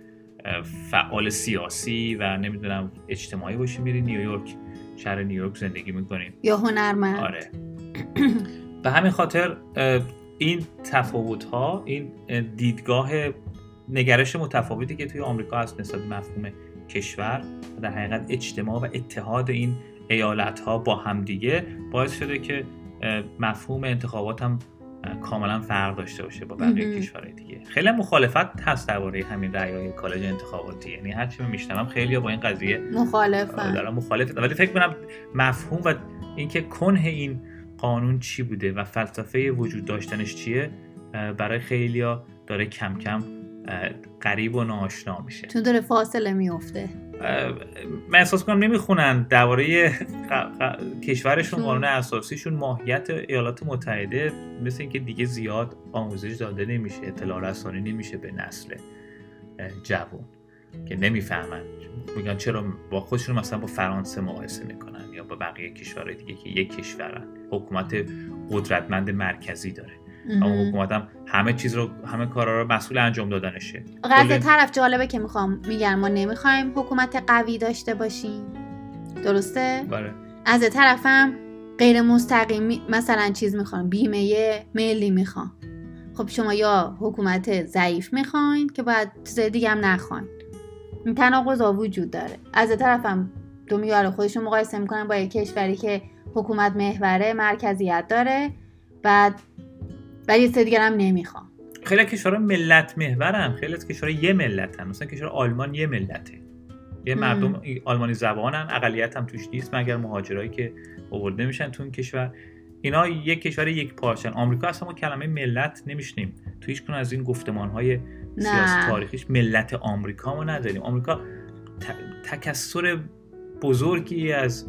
فعال سیاسی و نمیدونم اجتماعی باشی، میری نیویورک، شهر نیویورک زندگی میکنی یا هنرمند. آره. به همین خاطر این تفاوت‌ها، این دیدگاه نگرش متفاوتی که توی آمریکا هست نسبت به مفهوم کشور و در حقیقت اجتماع و اتحاد این ایالت‌ها با همدیگه باعث شده که مفهوم انتخابات هم کاملا فرق داشته باشه با بقیه کشورهای دیگه. خیلی مخالفت هست درباره همین رأی‌های کالج انتخاباتی، یعنی هر چی من میشنوم خیلی با این قضیه مخالفن. مخالفت ولی فکر کنم مفهوم و اینکه کنه این قانون چی بوده و فلسفه وجود داشتنش چیه برای خیلیا داره کم کم قریب و ناآشنا میشه، چون داره فاصله میفته. من احساس کنم نمیخونن درباره کشورشون، قانون اساسیشون، ماهیت ایالات متحده، مثل اینکه دیگه زیاد آموزش داده نمیشه، اطلاع رسانی نمیشه به نسل جوان که نمیفهمن. میگن چرا با خودشون مثلا با فرانسه مقایسه میکنن یا با بقیه کشورهای دیگه که یک کشورن، حکومت قدرتمند مرکزی داره، اما حکومت هم همه چیز رو، همه کارا رو مسئول انجام دادنشه. قضیه طرف جالبه که میخوام میگن ما نمیخوایم حکومت قوی داشته باشیم، درسته؟ بله. از طرفم غیر مستقیم مثلا چیز میخوام، بیمه ملی میخوام. خب شما یا حکومت ضعیف میخواین که باید چیز دیگه هم نخواین. این تناقض وجود داره. از طرفم دنیا رو خودشون مقایسه میکنن با یک کشوری که حکومت محوره، مرکزیت داره، بعد ولی سه دیگر هم نمیخوام. خیلی کشورها ملت محورن، خیلی کشورها یه ملتن. مثلا کشور آلمان یه ملته، یه مردم آلمانی زبانن، اقلیت هم توش نیست مگر مهاجرایی که آورده میشن تو این کشور. اینا یک کشور یک پارچن. آمریکا اصلا ما کلمه ملت نمیشنیم تو هیچ کدوم از این گفتمان‌های سیاسی تاریخیش. ملت آمریکا ما نداریم. آمریکا تکثر بزرگی از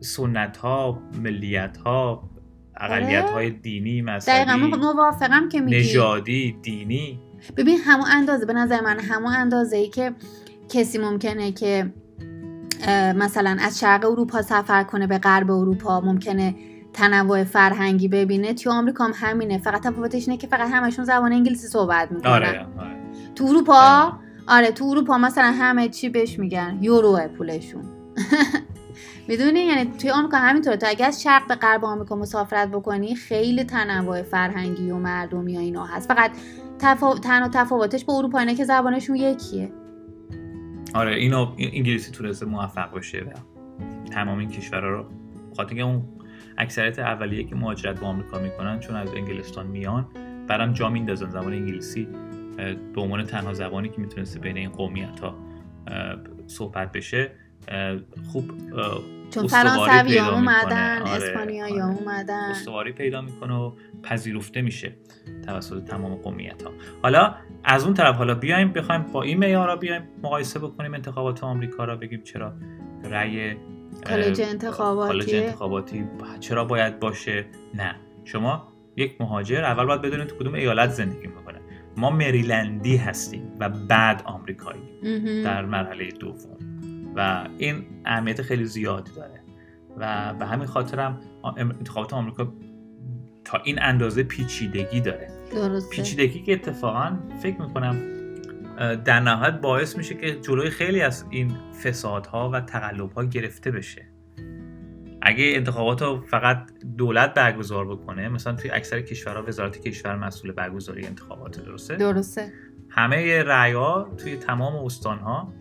سنت‌ها، ملیت‌ها، اقلیت‌های دینی، مذهبی، دقیقاً موافقم که میگی، نژادی، دینی. ببین همون اندازه، به نظر من همون اندازه‌ای که کسی ممکنه که مثلا از شرق اروپا سفر کنه به غرب اروپا، ممکنه تنوع فرهنگی ببینه، توی آمریکا هم همینه. فقط تفاوتش اینه که فقط همشون زبان انگلیسی صحبت میکنن. آره، آره. تو اروپا آره. آره تو اروپا مثلا همه چی بهش میگن یوروه پولشون. میدونی یعنی توی آمریکا همینطوره. تو اگه از شرق به غرب آمریکا مسافرت بکنی خیلی تنوع فرهنگی و مردمی و اینا هست. فقط تفا... تنها تفاوتش با اروپا اینه که زبانشون یکیه. آره اینو انگلیسی تونسته موفق باشه و تمام این کشورها رو، بخاطر اینکه اون اکثریت اولیه که مهاجرت به آمریکا میکنن چون از انگلستان میان، برام جا میندازن زبان انگلیسی به عنوان تنها زبانی که میتونسته بین این قومیت‌ها صحبت بشه. خوب چون فرانسوی ها اومدن، اسپانیایی ها اومدن، استواری پیدا میکنه و پذیرفته میشه توسط تمام قومیت ها. حالا از اون طرف حالا بیایم بخوایم با این معیارا بیایم مقایسه بکنیم انتخابات آمریکا را، بگیم چرا رأی کالج انتخاباتی انتخاباتی چرا باید باشه. نه، شما یک مهاجر اول باید بدونید تو کدوم ایالت زندگی میکنه. ما مریلندی هستیم و بعد آمریکایی در مرحله دوم و این اهمیت خیلی زیادی داره و به همین خاطرم انتخابات آمریکا تا این اندازه پیچیدگی داره. درسته. پیچیدگی که اتفاقا فکر میکنم در نهایت باعث میشه که جلوی خیلی از این فسادها و تقلبها گرفته بشه. اگه انتخابات رو فقط دولت برگزار بکنه، مثلا توی اکثر کشورها وزارت کشور مسئول برگزاری انتخاباته. درسته؟ درسته. همه رأی‌ها توی تمام استان‌ها،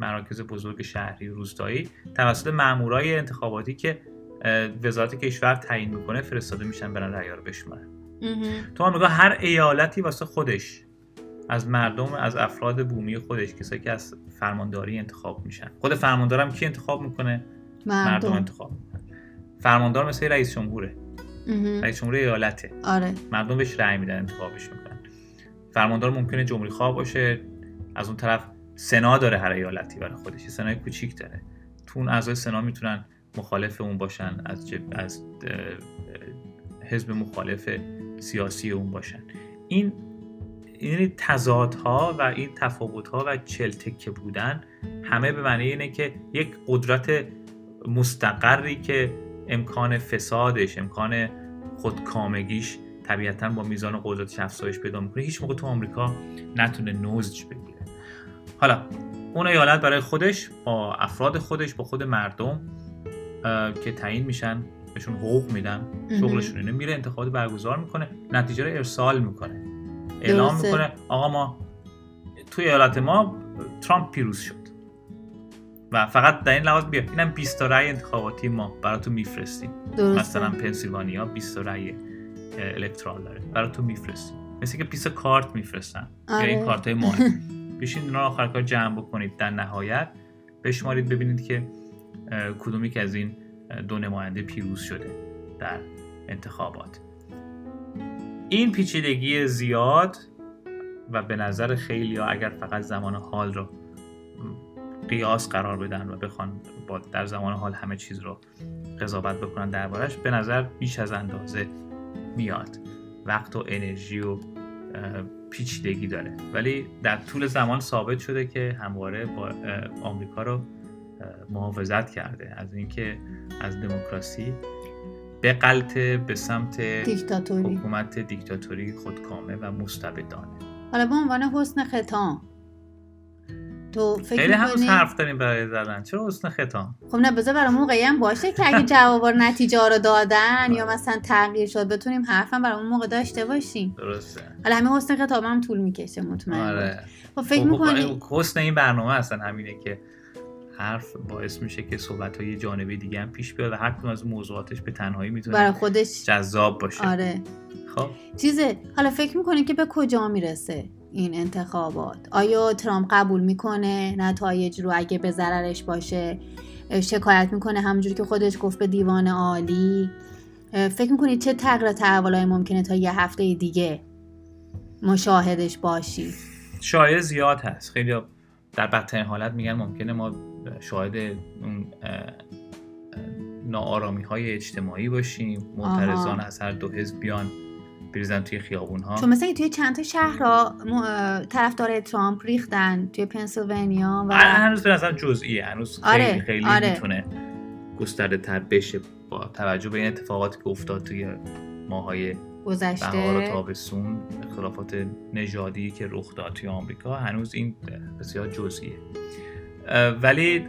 مراکز بزرگ شهری و روستایی توسط مامورای انتخاباتی که وزارت کشور تعیین میکنه فرستاده میشن برن رأی رو بشمارن. تو آمریکا هر ایالتی واسه خودش از مردم، از افراد بومی خودش، کسایی که از فرمانداری انتخاب میشن. خود فرماندارم کی انتخاب میکنه؟ مردم, مردم انتخاب میکنن. فرماندار مثل رئیس جمهوره. رئیس جمهور ایالته. آره. مردم بهش رأی میدن، انتخابش میکنن. فرماندار ممکنه جمهوری خواه باشه. از اون طرف سنا داره هر ایالتی برای خودش، سنای کوچیک داره. تو اون اعضای سنا میتونن مخالف اون باشن، از جب... از حزب مخالف سیاسی اون باشن. این این تضادها و این تفاوت‌ها و چلتکه بودن همه به معنی اینه که یک قدرت مستقری که امکان فسادش، امکان خودکامگیش طبیعتاً با میزان قدرتش افزایش پیدا می‌کنه، هیچ موقع تو آمریکا نتونه نضج بگیره. حالا اون ایالت برای خودش با افراد خودش، با خود مردم که تعیین میشن، بهشون حقوق میدن، شغلشون اینه، میره انتخابات برگزار میکنه، نتیجه رو ارسال میکنه، اعلام درسته. میکنه آقا ما توی ایالت ما ترامپ پیروز شد و فقط در این لحاظ بیا اینم بیست تا رأی انتخاباتی ما براتون میفرستیم. مثلا پنسیلوانیا بیست تا رأی الکترال داره براتون میفرستیم، مثل که بیست کارت میفرستن. آره. یا این کارتای ما بشین اونا آخر کار جمع بکنید، در نهایت بشمارید ببینید که کدومی که از این دو نماینده پیروز شده در انتخابات. این پیچیدگی زیاد و به نظر خیلی ها اگر فقط زمان حال رو قیاس قرار بدن و بخوان در زمان حال همه چیز رو قضاوت بکنن دربارش، به نظر بیش از اندازه میاد، وقت و انرژی و پیچیدگی داره. ولی در طول زمان ثابت شده که همواره با آمریکا رو محافظت کرده از اینکه از دموکراسی به غلطه به سمت دیکتاتوری، حکومت دیکتاتوری خودکامه و مستبدانه. حالا به عنوان حسن ختام تو فکر می‌کنی هنوز حرف داریم برای زدن؟ چرا حسن ختام؟ خب نه، بذار برای موقعی هم باشه که اگه جواب و نتیجه رو دادن یا مثلا تغییر شد بتونیم حرفا برای اون موقع داشته باشیم. درسته. حالا همین حسن ختام هم طول می‌کشه مطمئناً. آره. خب فکر می‌کنی حسن این برنامه اصلا همینه که حرف باعث میشه که صحبت‌های جانبی دیگه هم پیش بیاد و هر کدوم از موضوعاتش به تنهایی میتونه برای خودش جذاب باشه. آره. خب چیزه، حالا فکر می‌کنی که به کجا میرسه این انتخابات؟ آیا ترامپ قبول میکنه نتایج رو اگه به ضررش باشه؟ شکایت میکنه همونجور که خودش گفت به دیوان عالی؟ فکر میکنید چه تغییر و تحولایی ممکنه تا یه هفته دیگه مشاهدش باشی؟ شایعه زیاد هست، خیلی در بدترین حالت میگن ممکنه ما شاهد اون ناآرامی‌های اجتماعی باشیم، معترضان از هر دو حزب بیان بریزن توی خیابون‌ها. چون مثلا توی چند تا شهرها طرفدار ترامپ ریختن توی پنسیلوانیا و هنوز به نظر جزئیه، هنوز خیلی آره، خیلی آره. میتونه گسترده‌تر بشه با توجه به این اتفاقاتی که افتاد توی ماهای گذشته، بهار و تابستون، اختلافات نژادی که رخ داد توی آمریکا. هنوز این بسیار جزئیه، ولی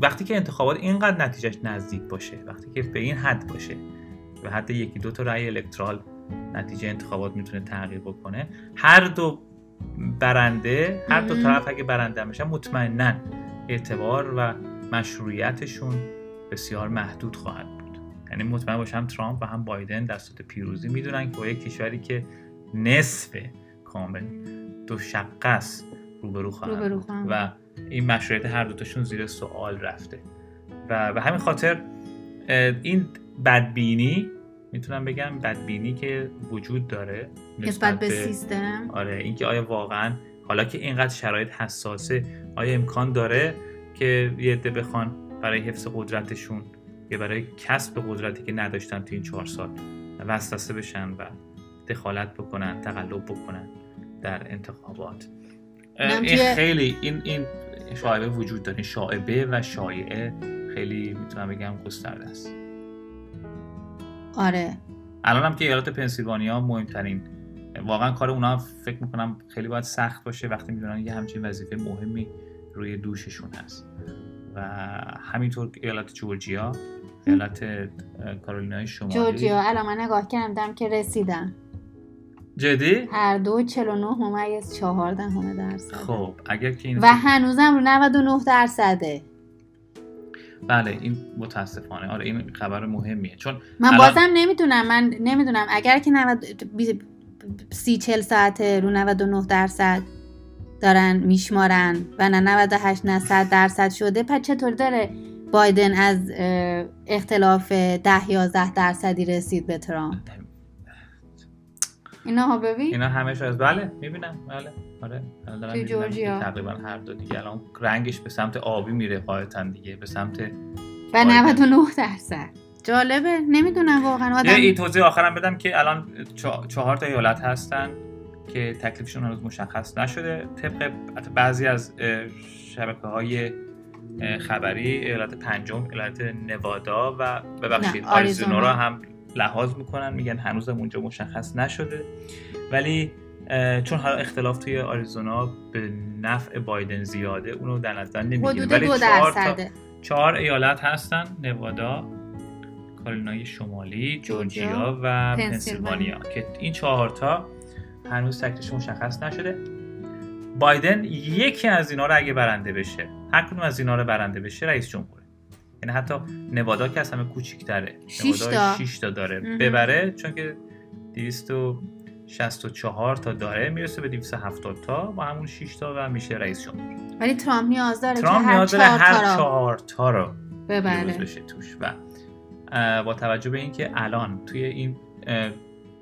وقتی که انتخابات اینقدر نتیجهش نزدیک باشه، وقتی که به این حد باشه و حتی یکی دو تا رأی الکترال نتیجه انتخابات میتونه تغییر بکنه، هر دو برنده، هر دو طرف اگه برنده بشن مطمئناً اعتبار و مشروعیتشون بسیار محدود خواهد بود. یعنی مطمئن باشم هم ترامپ و هم بایدن در صورت پیروزی میدونن که با یک کشوری که نصف کامل دو شقه است روبرو خواهند بود و این مشروعیت هر دوتاشون زیر سوال رفته و به همین خاطر این بدبینی، میتونم بگم بدبینی که وجود داره نسبت به سیستم، آره، اینکه آیا واقعا حالا که اینقدر شرایط حساسه آیا امکان داره که یه عده بخوان برای حفظ قدرتشون یا برای کسب قدرتی که نداشتن تو این چهار سال وسوسه بشن و دخالت بکنن، تقلب بکنن در انتخابات؟ این خیلی این این شایعه وجود داره، شایعه و شایعه خیلی میتونم بگم گسترده است. آره. الان هم که ایالت پنسیلوانیا مهمترین، واقعا کار اونا فکر میکنم خیلی باید سخت باشه وقتی میدونن یه همچین وظیفه مهمی روی دوششون هست. و همینطور ایالت جورجیا، ایالت کارولینای شمالی. جورجیا الان من نگاه کردم که رسیدن. جدی؟ هر دو چهل و نه ممیز چهارده درصد. خب اگر که این و هنوزم رو نود و نه درصده. بله این متاسفانه، آره این خبر مهمیه، چون من بازم الان... نمیدونم من نمیدونم اگر که سی چهل ساعت رو نود و نه درصد دارن میشمارن و نه نود و هشت نه صد درصد شده، پس چطور داره بایدن از اختلاف ده یازده درصدی رسید به ترامپ؟ اینا ها ببین اینا همش از بله میبینم بله آره الان تقریبا هر دو دیگه الان رنگش به سمت آبی میره غالبا دیگه به سمت و نود و نه درصد. جالبه، نمیدونم واقعا آدم. یه توضیح آخرام بدم که الان چهار تا ایالت هستن که تکلیفشون هنوز مشخص نشده. طبق بعضی از شبکه‌های خبری ایالت پنجم، ایالت نوادا و ببخشید آریزونا را هم لحاظ میکنن، میگن هنوزم اونجا مشخص نشده، ولی چون حالا اختلاف توی آریزونا به نفع بایدن زیاده اونو در نظر نمیگیرن، ولی چهار تا چهار ایالت هستن، نوادا، کارولینای شمالی، جورجیا و پنسیلوانیا، که این چهار تا هنوز تکلیفش مشخص نشده. بایدن یکی از اینا رو اگه برنده بشه، هر کدوم از اینا رو برنده بشه رئیس جمهور، یعنی حتی نوادا که از همه کوچیک‌تره، نوادا شش تا داره، ببره چون که دویست و شصت و چهار تا داره میرسه به دویست و هفتاد تا با همون شش تا و میشه رئیس جمهور. ولی ترامپ نیاز داره ترامپ نیاز داره هر چهار تا رو ببره بشه توش و با توجه به اینکه الان توی این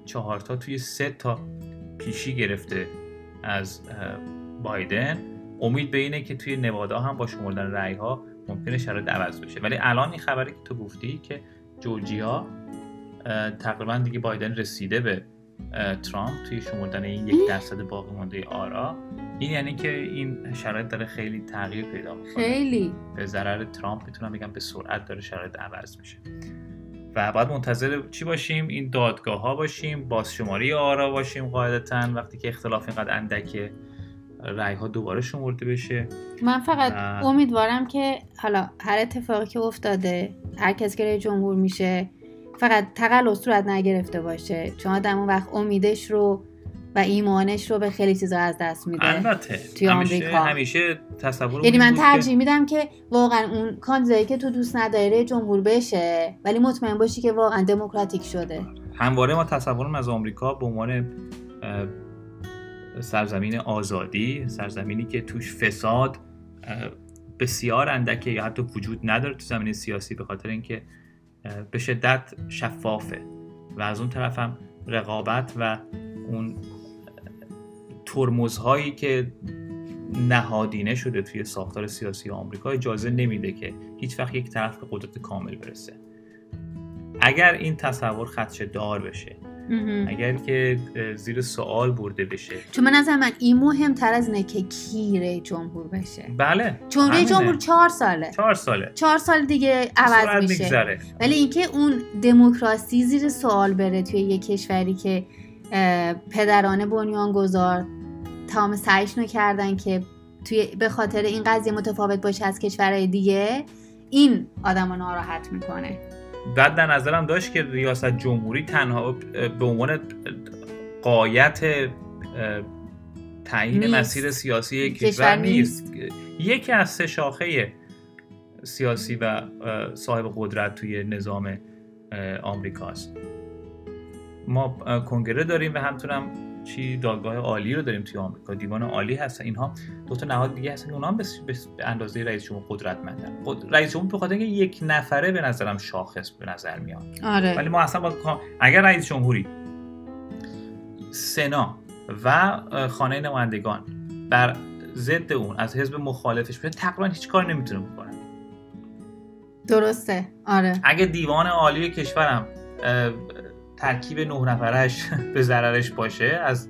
چهار تا توی سه تا پیشی گرفته از بایدن امید به اینه که توی نوادا هم با شمردن رأی ها ممکنه شرایط عوض بشه. ولی الان این خبری که تو گفتی که جورجیا تقریبا دیگه بایدن رسیده به ترامپ توی شمردن این یک درصد باقی مانده آرا، این یعنی که این شرایط داره خیلی تغییر پیدا میکنه، خیلی به ضرر ترامپ میتونم بگم به سرعت داره شرایط عوض میشه و باید منتظر چی باشیم؟ این دادگاه ها باشیم، بازشماری آرا باشیم. قاعدتاً وقتی که اختلاف اینقدر اندکه رأی ها دوباره شمرده بشه. من فقط و... امیدوارم که حالا هر اتفاقی که افتاده، هر کسی که رئیس جمهور میشه، فقط تقلص صورت نگرفته باشه، چون آدم اون وقت امیدش رو و ایمانش رو به خیلی چیزا از دست میده. البته توی آمریکا همیشه تصور، یعنی من ترجیح میدم که واقعا اون کاندیدایی که تو دوست نداری جمهور بشه، ولی مطمئن باشی که واقعا دموکراتیک شده. همواره ما تصورم از آمریکا به عنوان سرزمین آزادی، سرزمینی که توش فساد بسیار اندکه یا حتی وجود نداره تو زمینه سیاسی، به خاطر اینکه به شدت شفافه و از اون طرف هم رقابت و اون ترمزهایی که نهادینه شده توی ساختار سیاسی آمریکا اجازه نمیده که هیچ وقت یک طرف به قدرت کامل برسه. اگر این تصور خدشه دار بشه، اگر که زیر سوال برده بشه، چون من از من این مهمتر از اینه که کی رئیس جمهور بشه. بله، چون رئیس جمهور چهار ساله چهار ساله چهار سال دیگه عوض میشه میگذره. ولی اینکه اون دموکراسی زیر سوال بره توی یک کشوری که پدران بنیانگذار تمام سعیشونو کردن که توی به خاطر این قضیه متفاوت باشه از کشورهای دیگه، این آدمو ناراحت میکنه. بعد در نظرم داشت که ریاست جمهوری تنها به عنوان غایت تعیین مسیر سیاسی کشور نیست. یکی از سه شاخه سیاسی و صاحب قدرت توی نظام آمریکاست. ما کنگره داریم و همچنین چی دادگاه عالی رو داریم توی آمریکا، دیوان عالی هست. اینها دو تا نهاد دیگه هستن، اونها هم به اندازه رئیس جمهور قدرتمندن. رئیس جمهور بخاطر اینکه یک نفره به نظرم شاخص به نظر میاد. آره. ولی ما اصلا با... اگر رئیس جمهوری، سنا و خانه نمایندگان بر ضد اون از حزب مخالفش بشه، تقریبا هیچ کاری نمیتونه بکنه. درسته. آره. اگه دیوان عالی کشورم ترکیب نه نفرش به ضررش باشه، از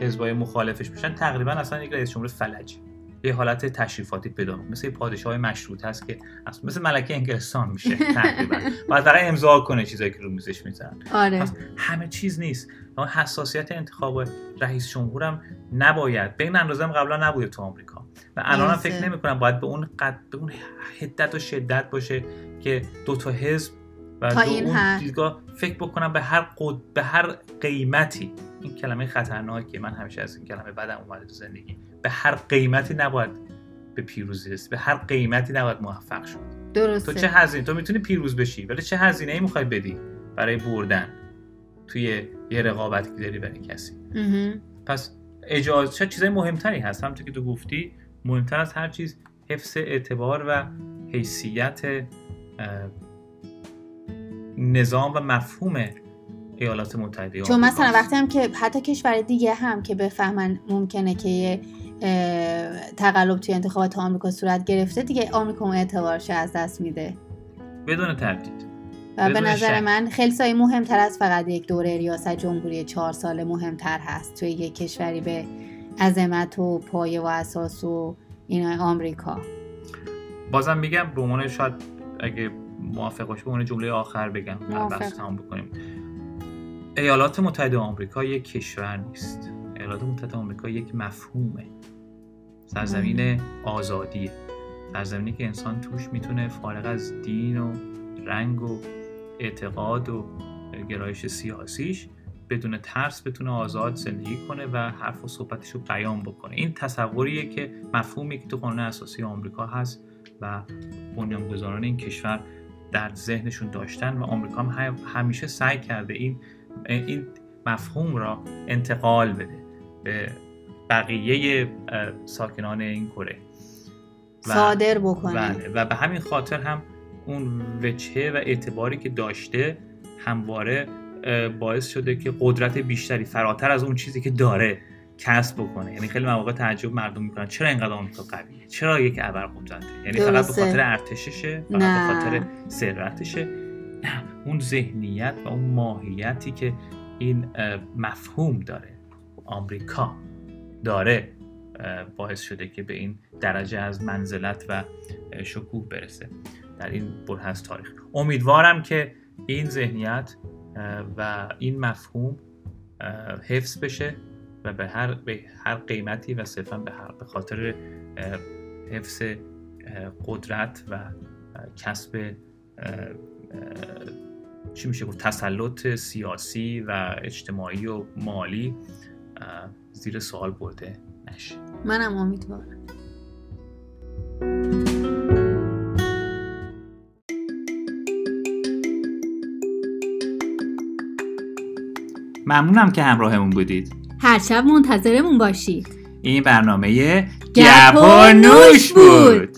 حزبای مخالفش بشن، تقریبا اصلا یک رئیس جمهور فلج، یه حالت تشریفاتی پیدا می‌کنه، مثل پادشاهای مشروطه هست که اصلا مثل ملکه انگلستان میشه تقریبا. بعد فقط امضا کنه چیزایی که رو میزش میذارن. آره. همه چیز نیست. اون حساسیت انتخاب رئیس جمهورم نباید، به این اندازه هم قبلا نبوده تو آمریکا و الانم فکر نمی‌کنم باید به اون قد به اون حدت و شدت باشه که دو تا حزب و تا این اون دیدگاه فکر بکنم به هر قد... به هر قیمتی. این کلمه خطرناکه، من همیشه از این کلمه بدم اومده تو زندگی. به هر قیمتی نباید به پیروزی رسید، به هر قیمتی نباید موفق شد. درسته. تو چه هزینه، تو میتونی پیروز بشی ولی چه هزینه‌ای میخوای بدی برای بردن توی یه رقابتی که داری برای کسی. امه. پس اجازه چیزای مهمتری هست، همونطور که تو گفتی مهمتر از هر چیز حفظ اعتبار و حیثیت نظام و مفهوم ایالات متحده. چون مثلا وقتی هم که حتی کشور دیگه هم که بفهمن ممکنه که تقلب توی انتخابات آمریکا صورت گرفته، دیگه آمریکا اون اعتبارش از دست میده بدون تردید. و به نظر شک. من خیلی سایه مهمتر از فقط یک دوره ریاست جمهوری چهار ساله مهمتر هست توی یک کشوری به عظمت و پایه و اساس و اینا آمریکا. بازم میگم به عنوان شاید اگه موافق باشه به اون جمله آخر بگم بحث تمام بکنیم. ایالات متحده آمریکا یک کشور نیست. ایالات متحده آمریکا یک مفهومه. سرزمین آزادیه. سرزمینی که انسان توش میتونه فارغ از دین و رنگ و اعتقاد و گرایش سیاسیش بدون ترس بتونه آزاد زندگی کنه و حرف و صحبتش رو بیان بکنه. این تصوریه که مفهومی که تو قانون اساسی آمریکا هست و بنیانگذاران این کشور در ذهنشون داشتن و آمریکا هم همیشه سعی کرده این این مفهوم را انتقال بده به بقیه ساکنان این کره، صادر بکنه و به همین خاطر هم اون وجهه و اعتباری که داشته همواره باعث شده که قدرت بیشتری فراتر از اون چیزی که داره کسب بکنه. یعنی خیلی مواقع تعجب مردم میکنن چرا اینقدر آمریکا قویه، چرا یک ابر قدرته، یعنی فقط به خاطر ارتششه، فقط به خاطر ثروتشه. نه، اون ذهنیت و اون ماهیتی که این مفهوم داره آمریکا داره باعث شده که به این درجه از منزلت و شکوه برسه در این بره از تاریخ. امیدوارم که این ذهنیت و این مفهوم حفظ بشه و به هر به هر قیمتی و صرفاً به هر به خاطر حفظ قدرت و کسب چی میشه گفت تسلط سیاسی و اجتماعی و مالی زیر سوال برده نشه. منم امیدوارم. ممنونم که همراهمون بودید. هر شب منتظرمون باشید. این برنامه گپ و نوش بود.